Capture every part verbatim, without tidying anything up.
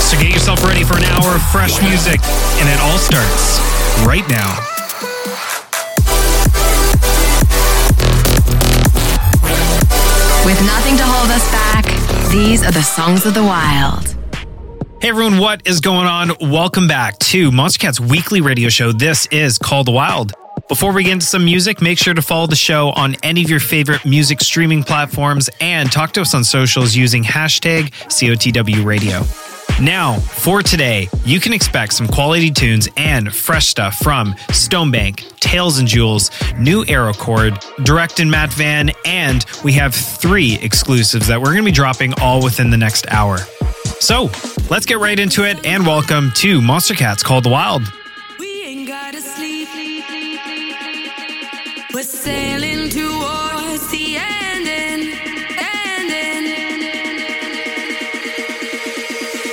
So get yourself ready for an hour of fresh music, and it all starts right now. With nothing to hold us back, these are the songs of the wild. Hey everyone, what is going on? Welcome back to Monstercat's weekly radio show. This is Call the Wild. Before we get into some music, make sure to follow the show on any of your favorite music streaming platforms and talk to us on socials using hashtag C O T W radio. Now, for today, you can expect some quality tunes and fresh stuff from Stonebank, Tales and Jewels, New Aéracord, Direct and Matt Van, and we have three exclusives that we're going to be dropping all within the next hour. So, let's get right into it, and welcome to Monstercat's Call the Wild. We ain't gotta sleep. We're sailing towards the ending.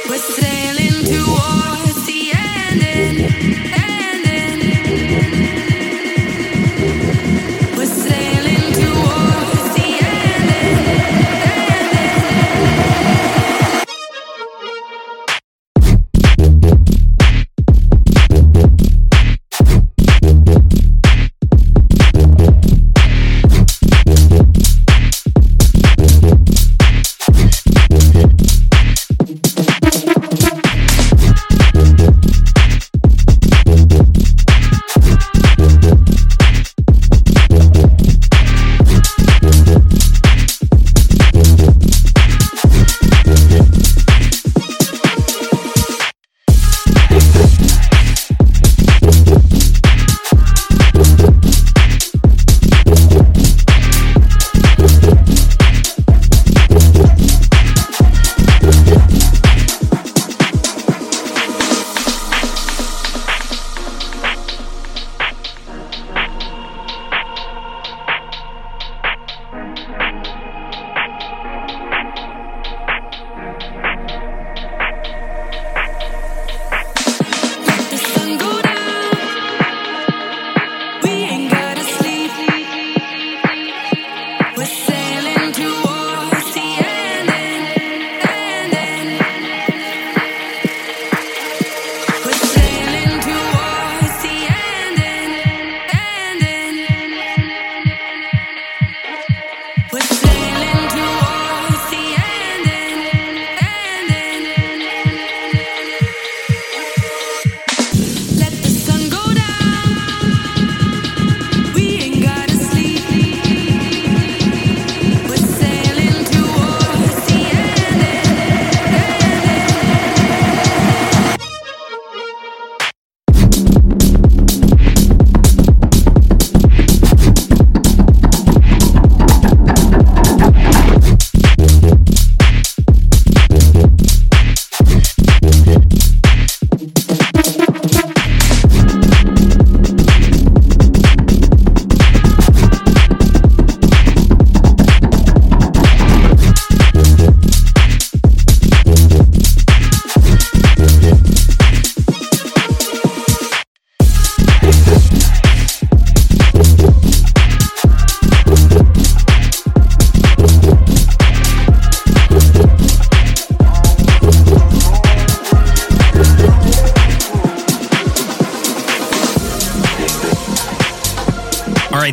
We're sailing towards the ending, ending. We're sailing towards the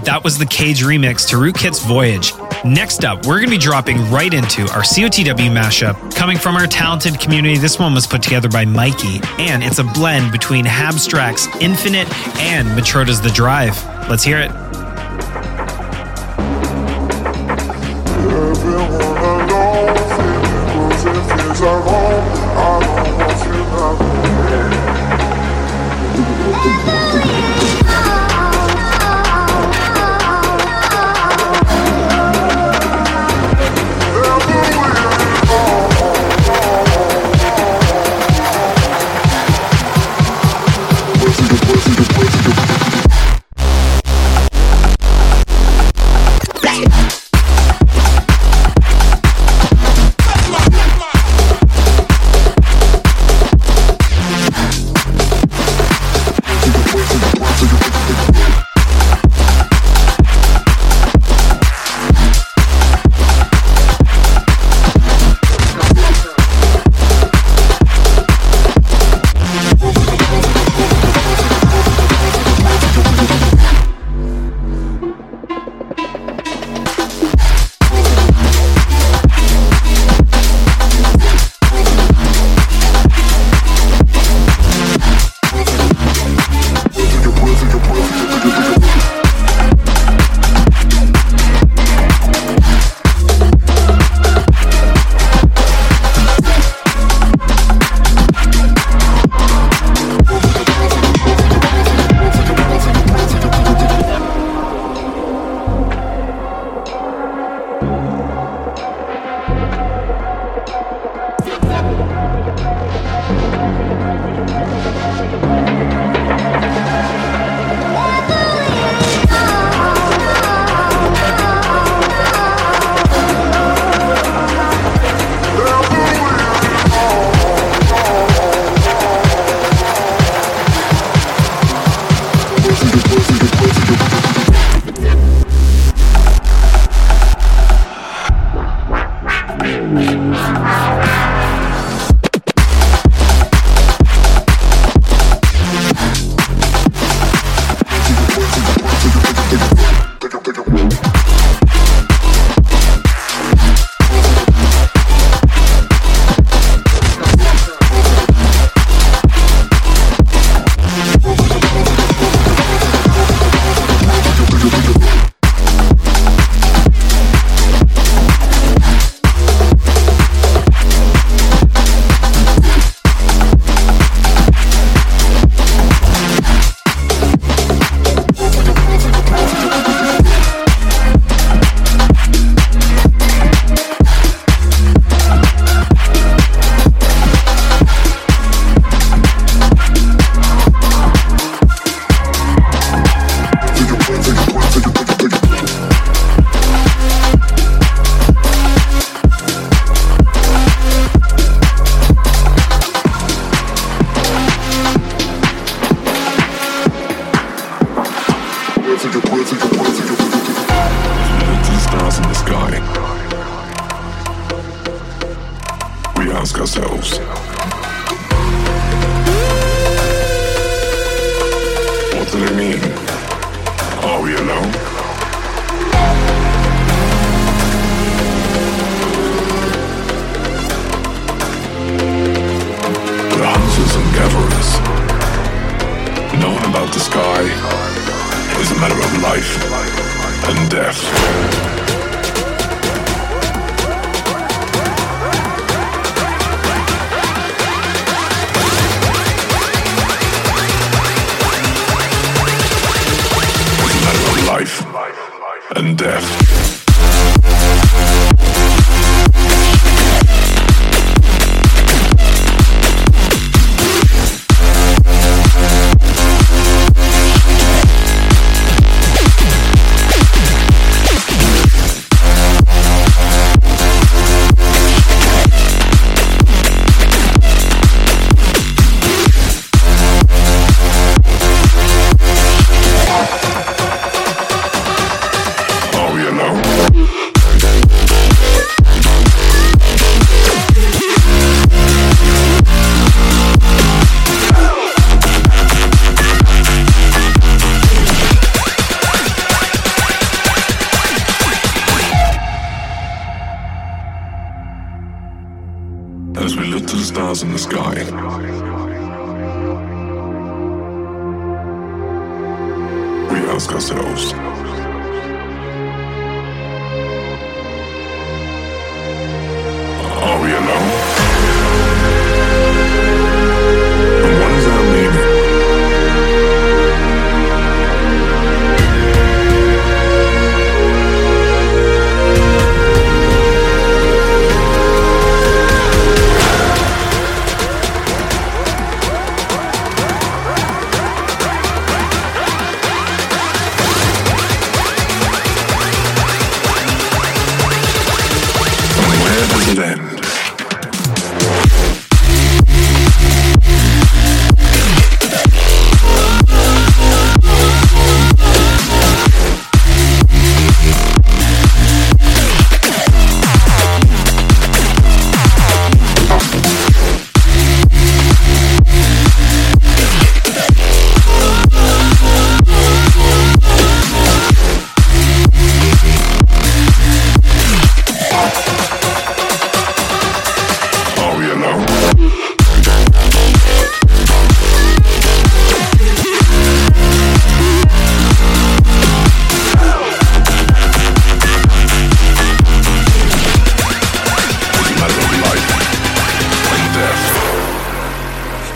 That was the Cage remix to Rootkit's Voyage. Next up, we're going to be dropping right into our C O T W mashup coming from our talented community. This one was put together by Mikey, and it's a blend between Habstrakt's Infinite and Matroda's The Drive. Let's hear it. What do they mean? Are we alone? The hunters and gatherers, known about the sky, is a matter of life and death. Life and death.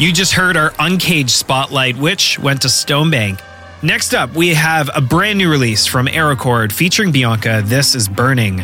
You just heard our Uncaged Spotlight, which went to Stonebank. Next up, we have a brand new release from Aéracord featuring Bianca. This is Burning.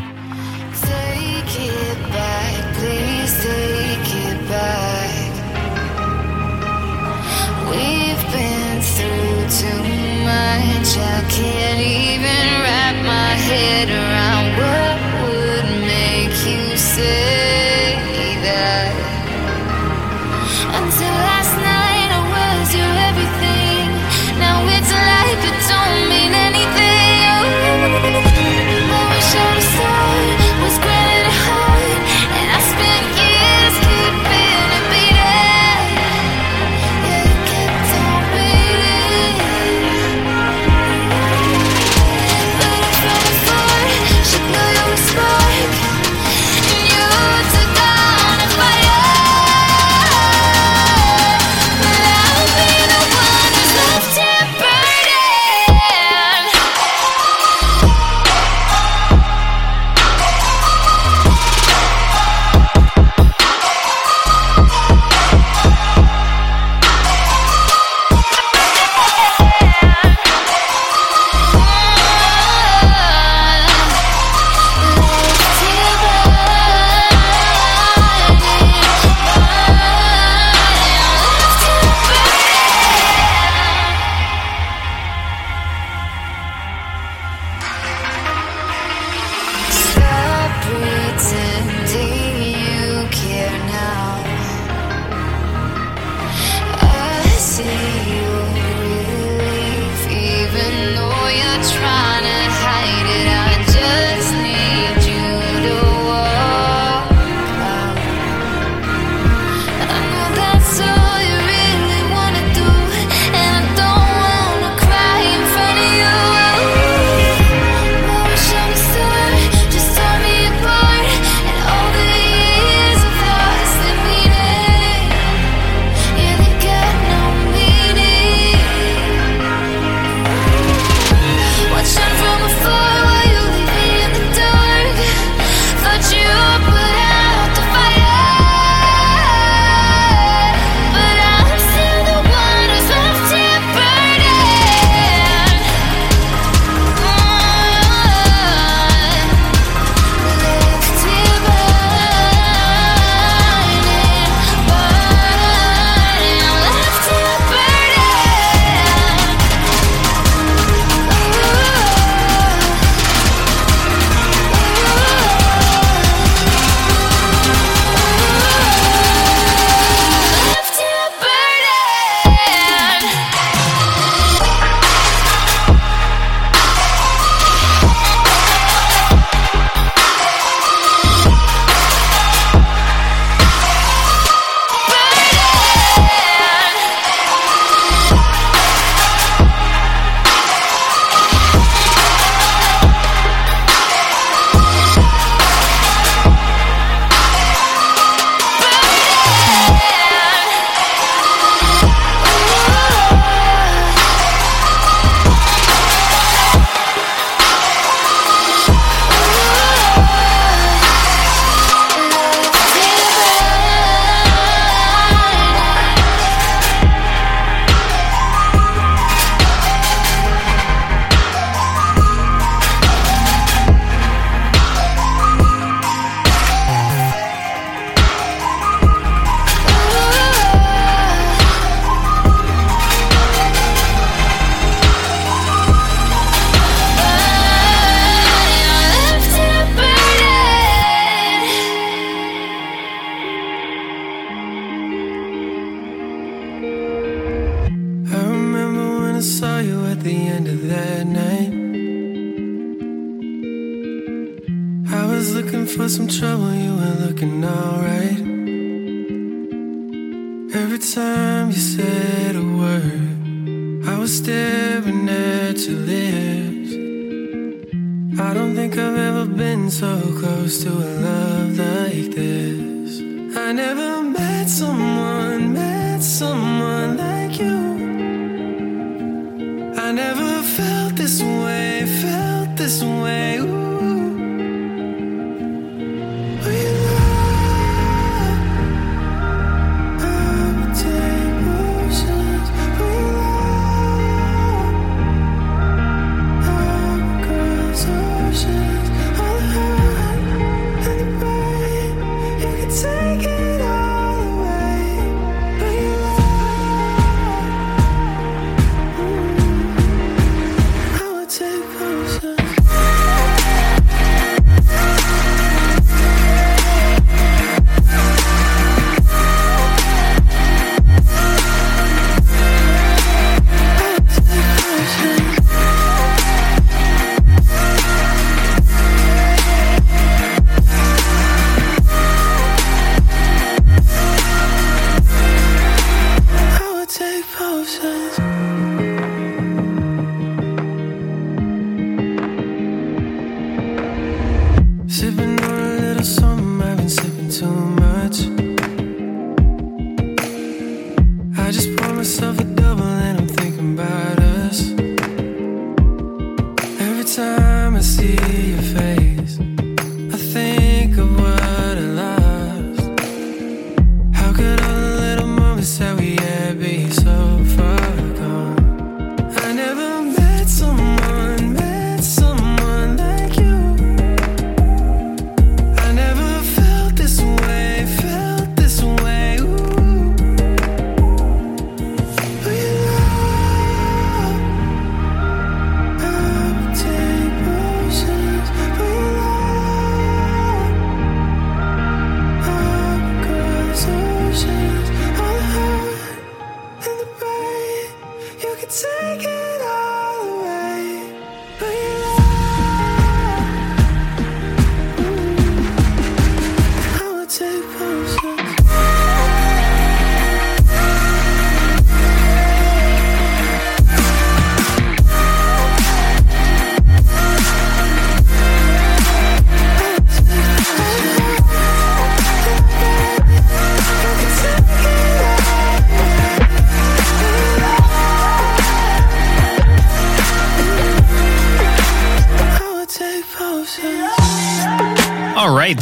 that night. I was looking for some trouble, you were looking alright. Every time you said a word, I was staring at your lips. I don't think I've ever been so close to a love like this. I never met someone, met someone like you. I never felt this way, felt this way, ooh.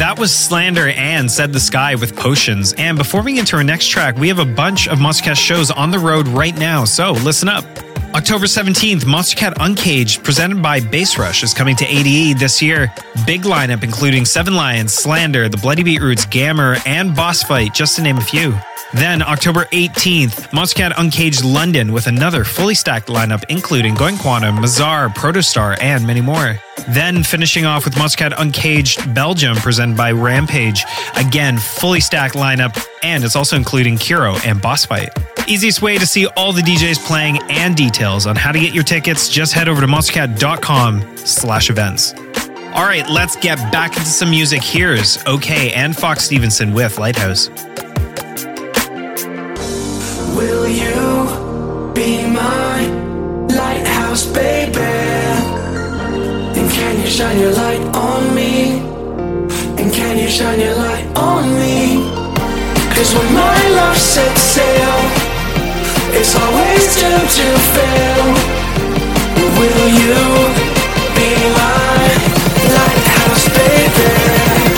That was Slander and Said the Sky with Potions. And before we get into our next track, we have a bunch of Monstercat shows on the road right now, so listen up. October seventeenth, Monstercat Uncaged, presented by Base Rush, is coming to A D E this year. Big lineup including Seven Lions, Slander, the Bloody Beetroots, Gammer, and Boss Fight, just to name a few. Then October eighteenth, Monstercat Uncaged London with another fully stacked lineup including Going Quantum, Mazar, Protostar, and many more. Then finishing off with Monstercat Uncaged Belgium presented by Rampage. Again, fully stacked lineup, and it's also including Kiro and Boss Fight. Easiest way to see all the D Js playing and details on how to get your tickets, just head over to monstercat dot com slash events. All right, let's get back into some music. Here's OK and Fox Stevenson with Lighthouse. Will you be my lighthouse, baby? And can you shine your light on me? And can you shine your light on me? 'Cause when my love sets sail, it's always doomed to fail. Will you be my lighthouse, baby? Lighthouse, baby.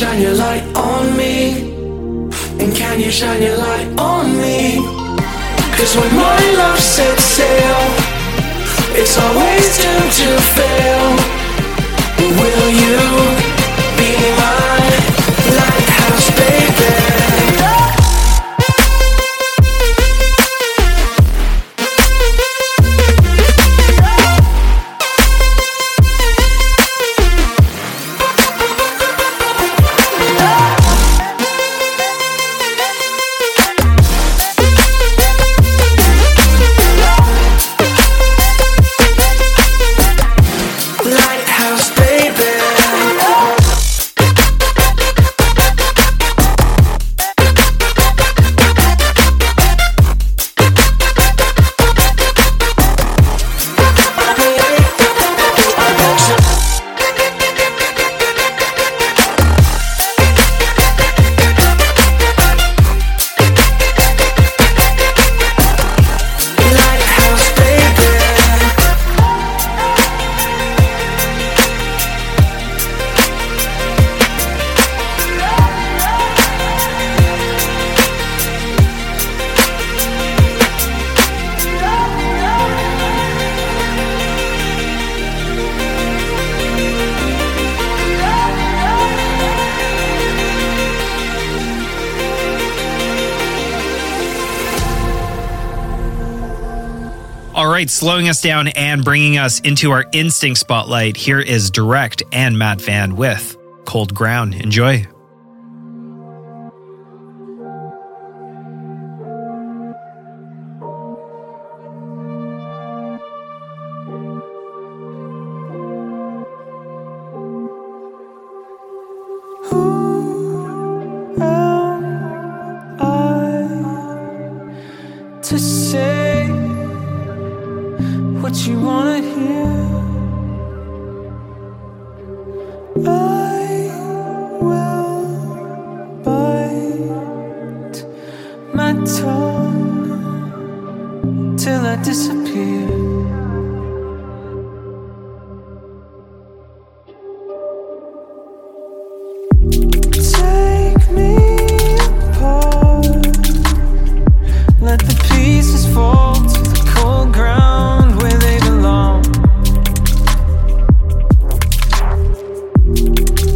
shine your light on me? And can you shine your light on me? Cause when my love sets sail, it's always doomed to fail. Will you be my lighthouse, baby? Slowing us down and bringing us into our instinct spotlight, here is Direct and Matt Van with Cold Ground. Enjoy. Who am I to say what you wanna hear? I will bite my tongue till I disappear. Take me apart, let the pieces fall to the cold ground where they belong.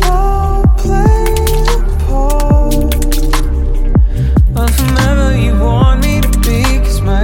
I'll play the part of whomever you want me to be, cause my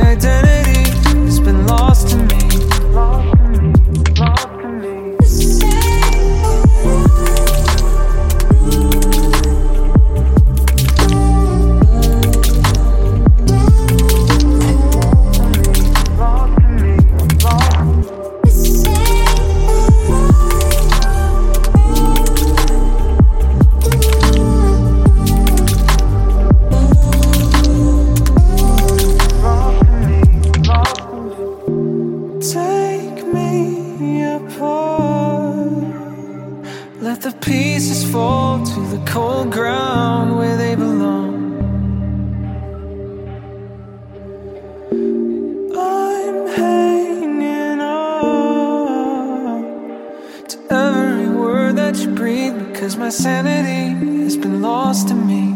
identity has been lost in me.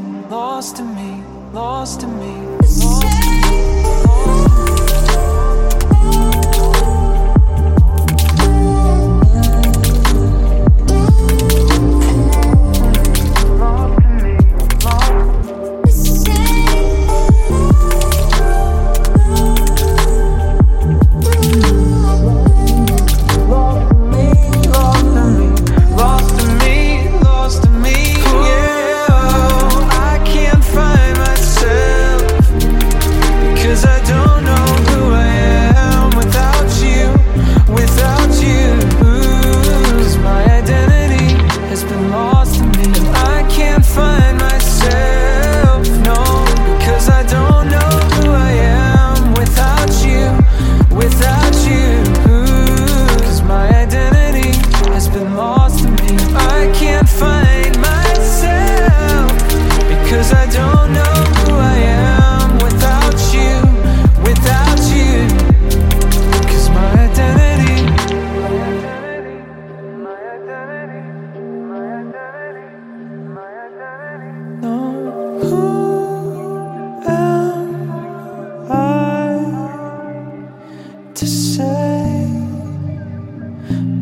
to say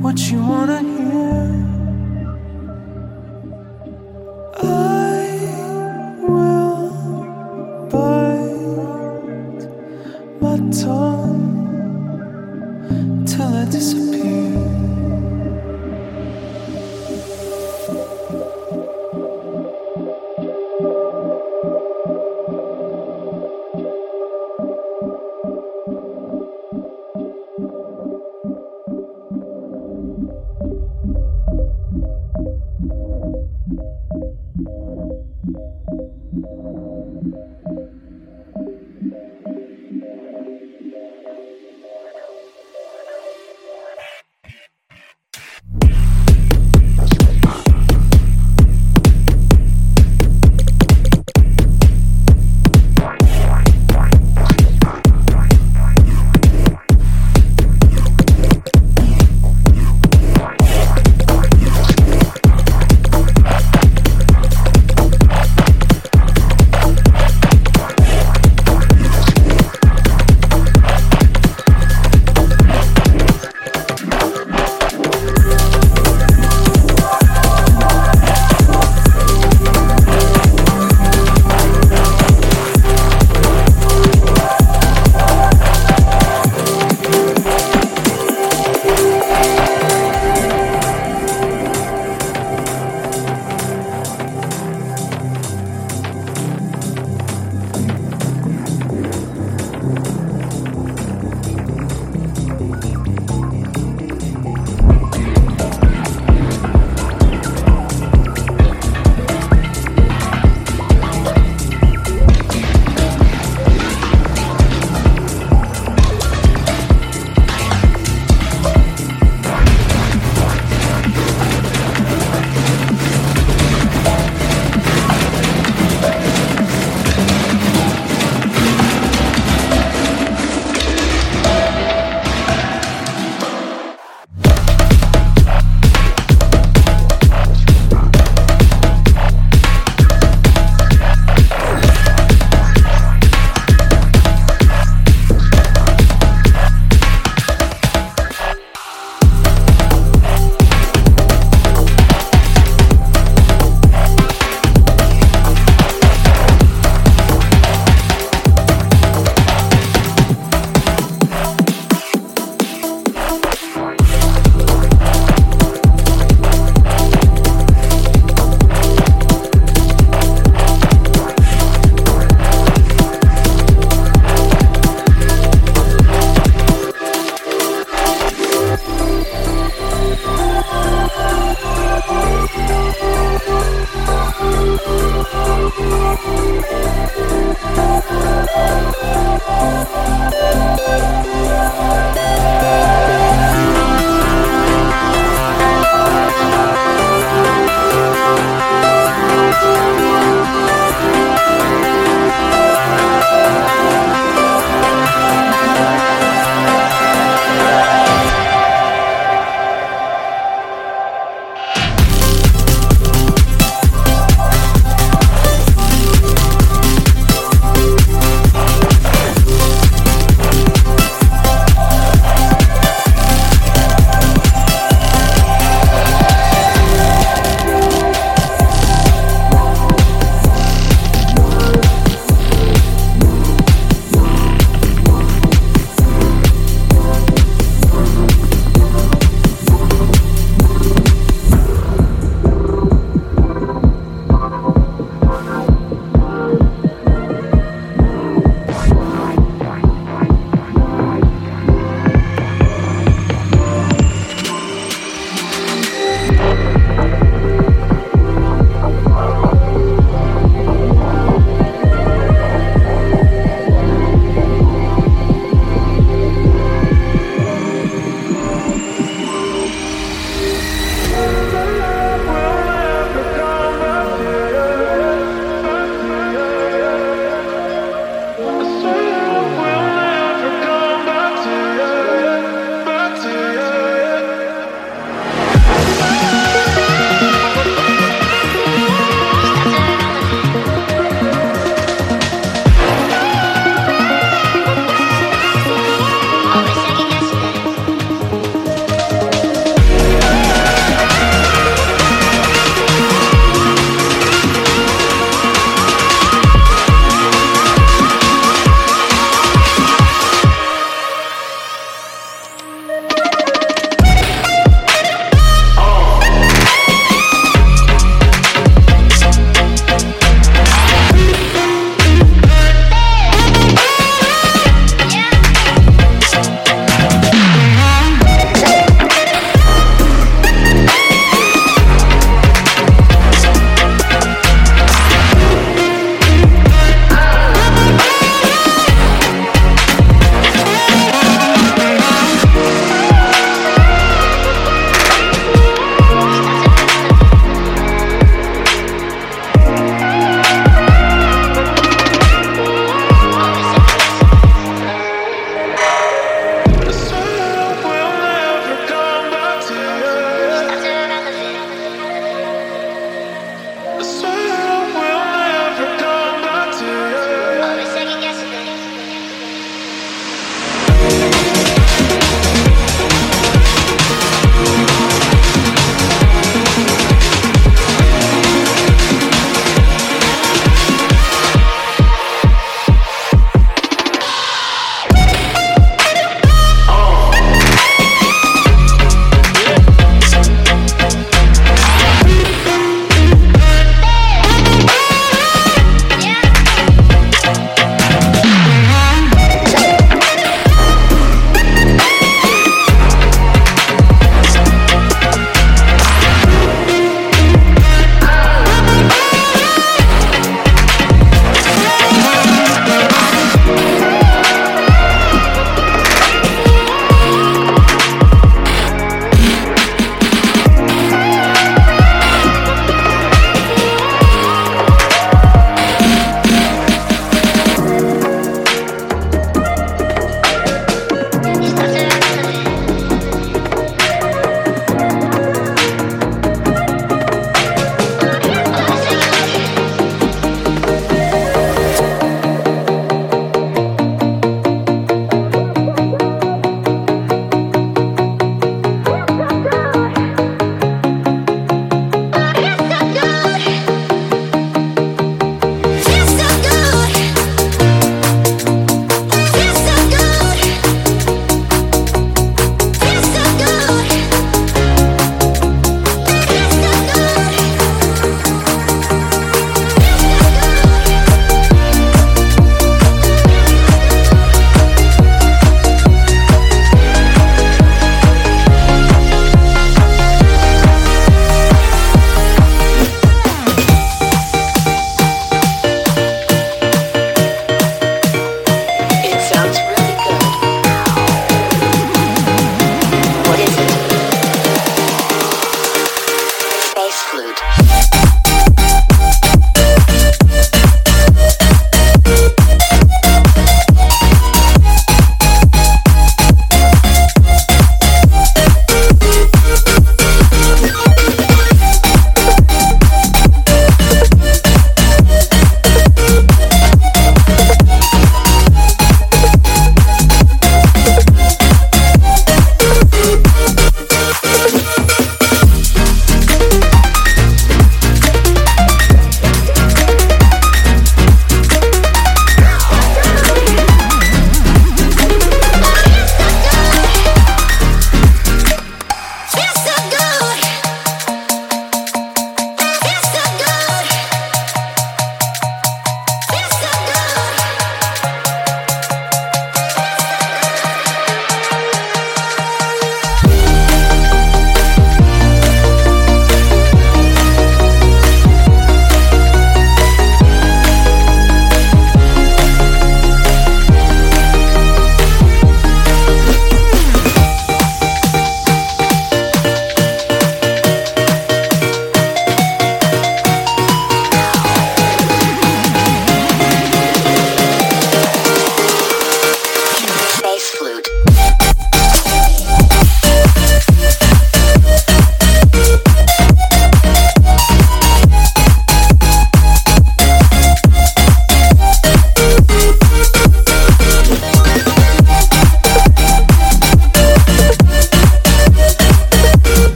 what you wanna hear.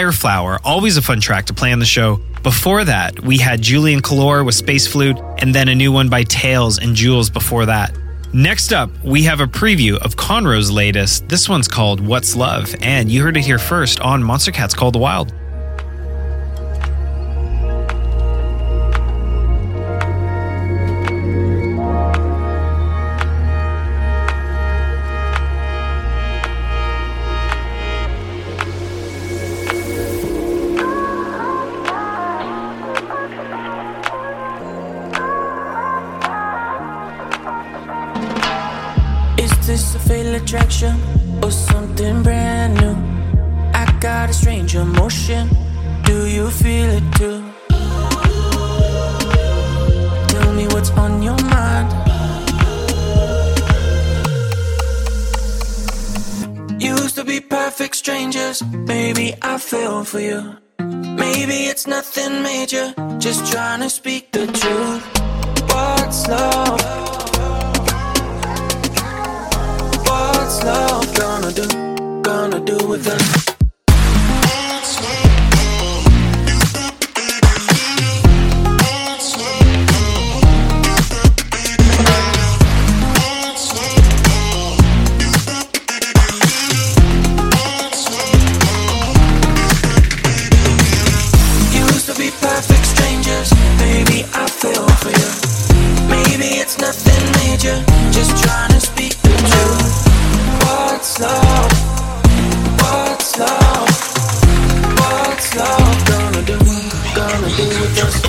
Fireflower, always a fun track to play on the show. Before that, we had Julian Calore with Space Flute, and then a new one by Tails and Jules before that. Next up, we have a preview of Conroe's latest. This one's called What's Love, and you heard it here first on Monstercat's Call of the Wild. Or something brand new. I got a strange emotion. Do you feel it too? Tell me what's on your mind. Used to be perfect strangers. Maybe I fell for you. Maybe it's nothing major. Just trying to speak the truth. What's love? What's love gonna do, gonna do with us? Used to be perfect strangers, baby, I fell for you. Maybe it's nothing major, just trying to speak the truth. What's love? What's love? What's love gonna do? Gonna do with us?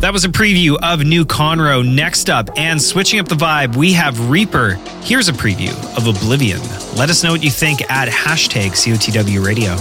That was a preview of new Conroe. Next up, and switching up the vibe, we have Reaper. Here's a preview of Oblivion. Let us know what you think at hashtag C O T W Radio.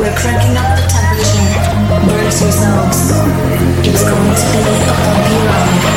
We're cranking up the temperature. Brace yourselves. It's going to be a bumpy ride.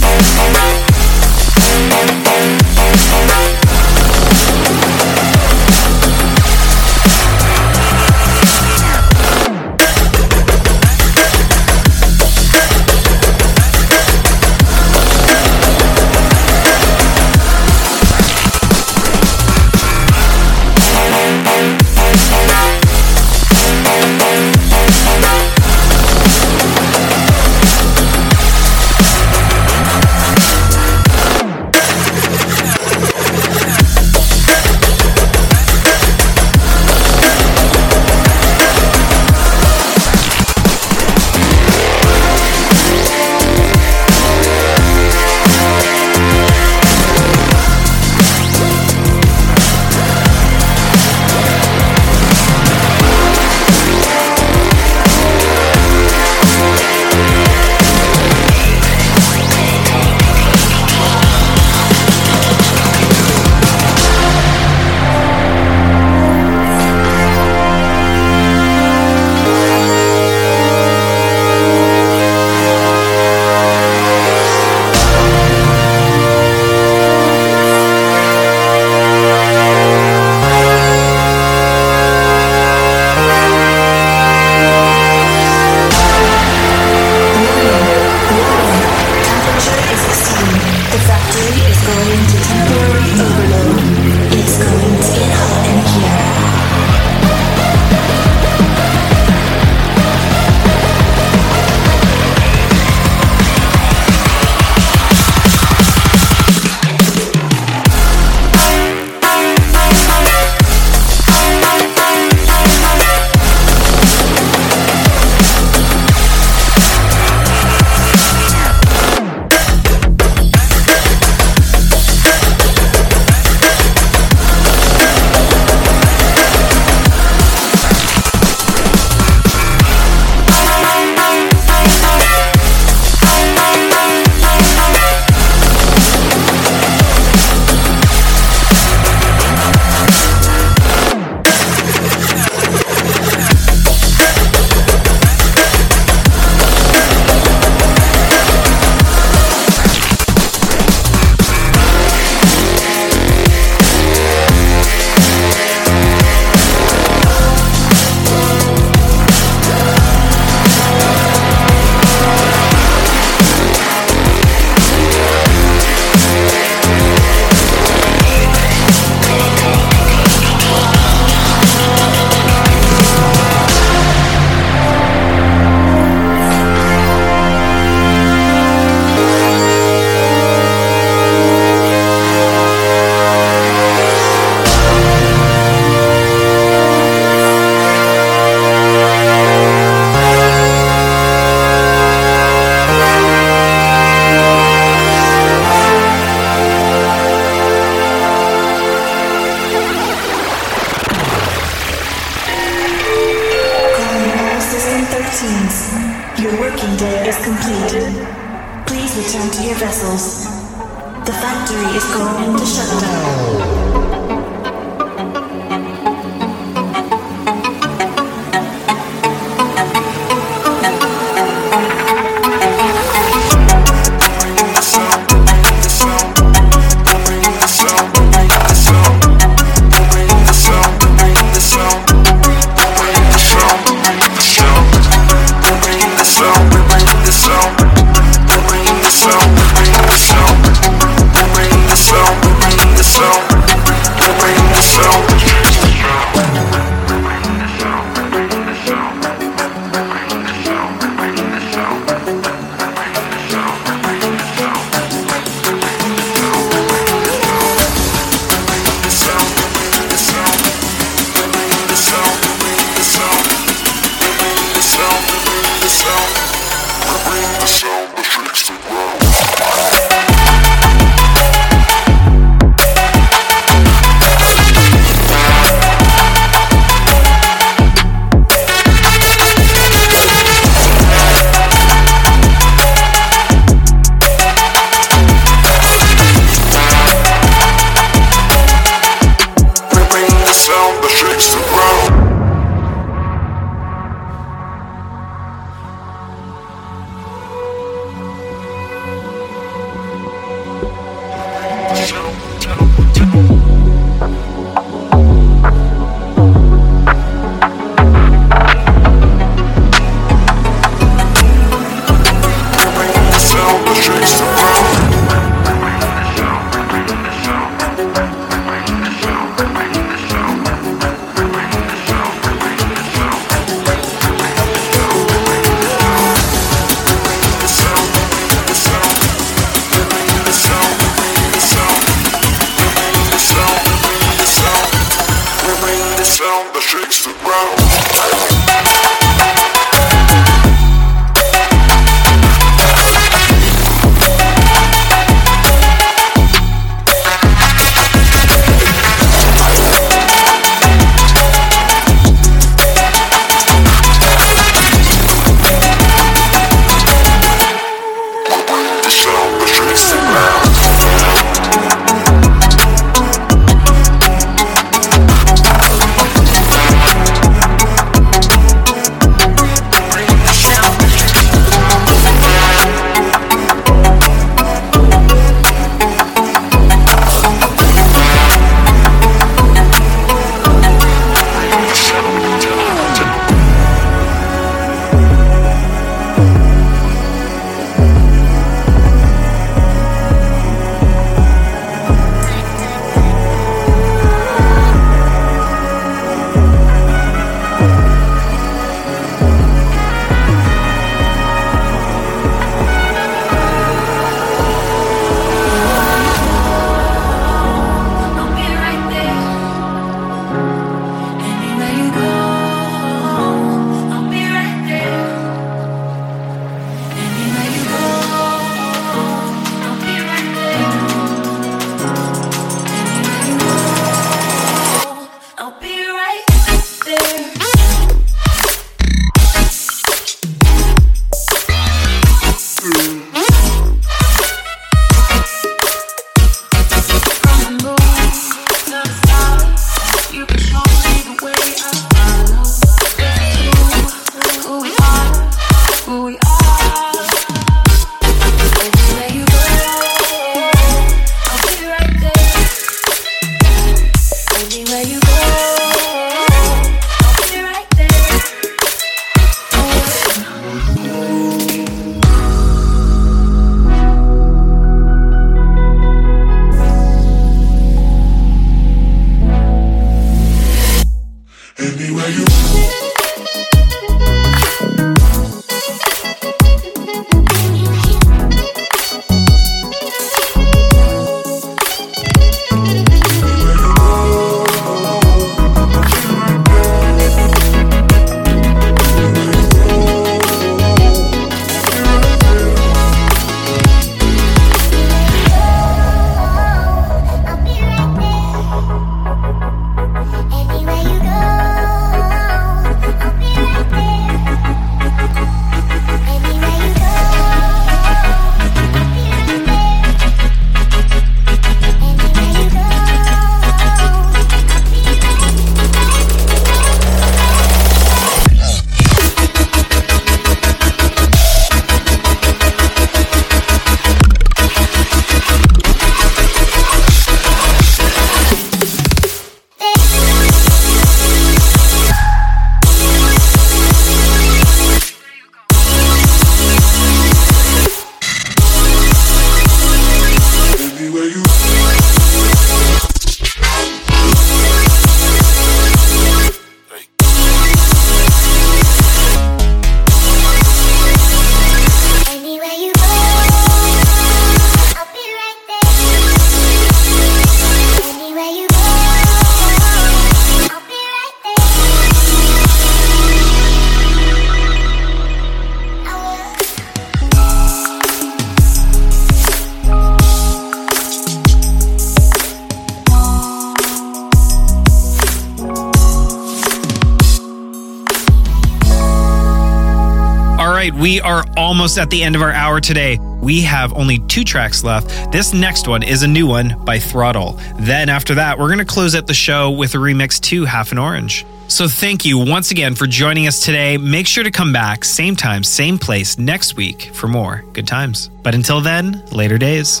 We are almost at the end of our hour today. We have only two tracks left. This next one is a new one by Throttle. Then after that, we're going to close out the show with a remix to Half an Orange. So thank you once again for joining us today. Make sure to come back same time, same place next week for more good times. But until then, later days.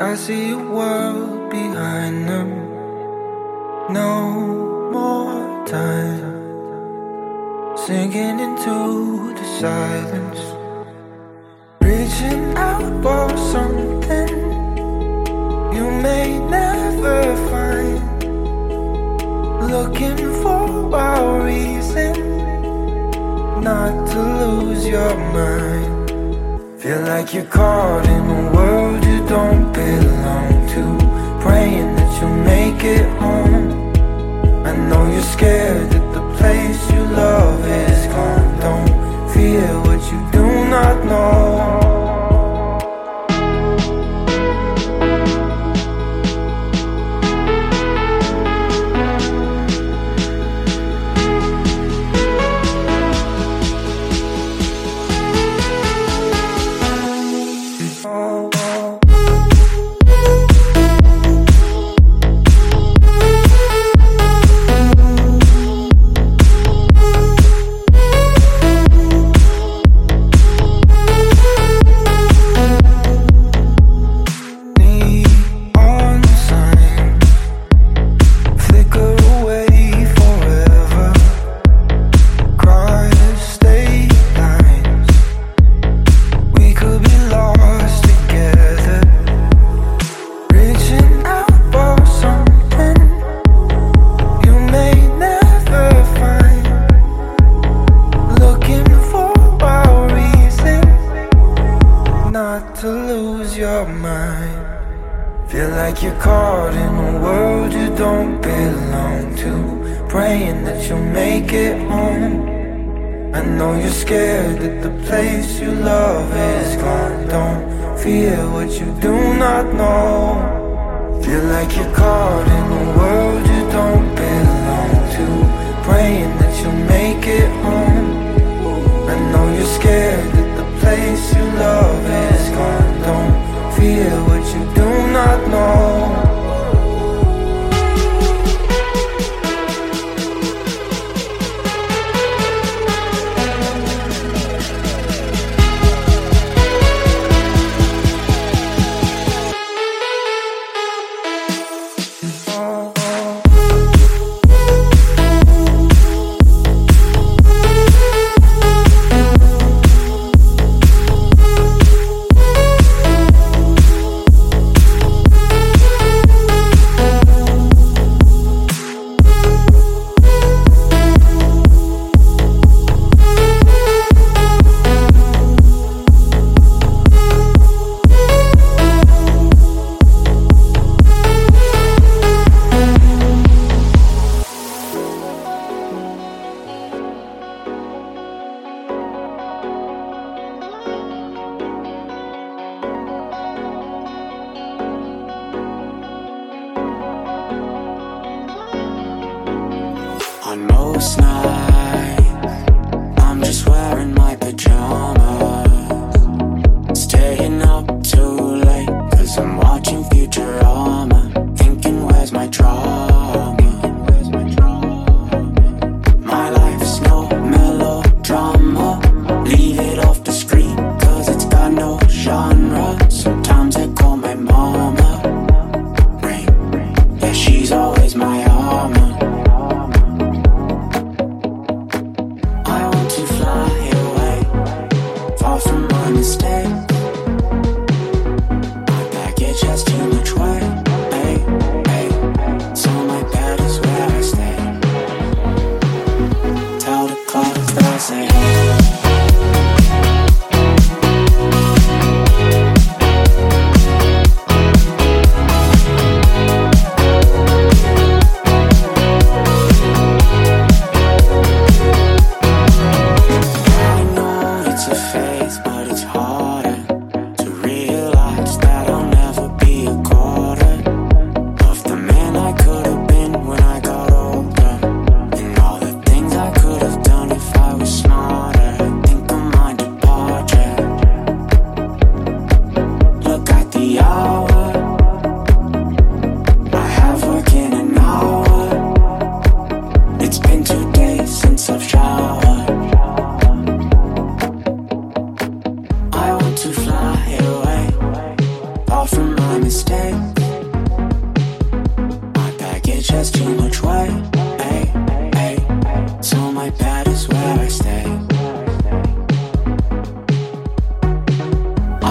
I see a world behind them. No more time, sinking into the silence, reaching out for something you may never find, looking for a reason not to lose your mind. Feel like you're caught in a world you don't belong to, praying that you'll make it home. I know you're scared that the place you love is gone. Don't fear what you do not know. To fly away, far from my mistake. My package has too much weight. Ay, ay, ay. So my bed is where I stay.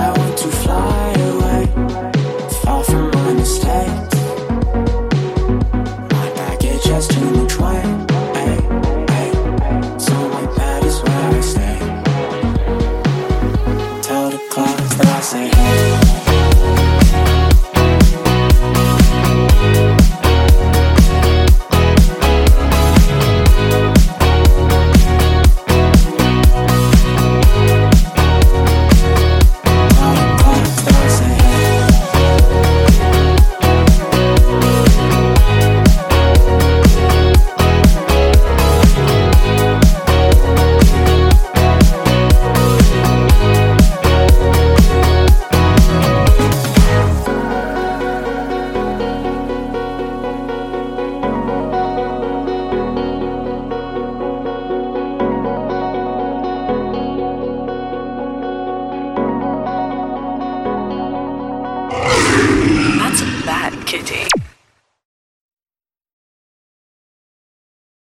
I want to fly away, far from my mistakes. My package has too much weight. Kitty.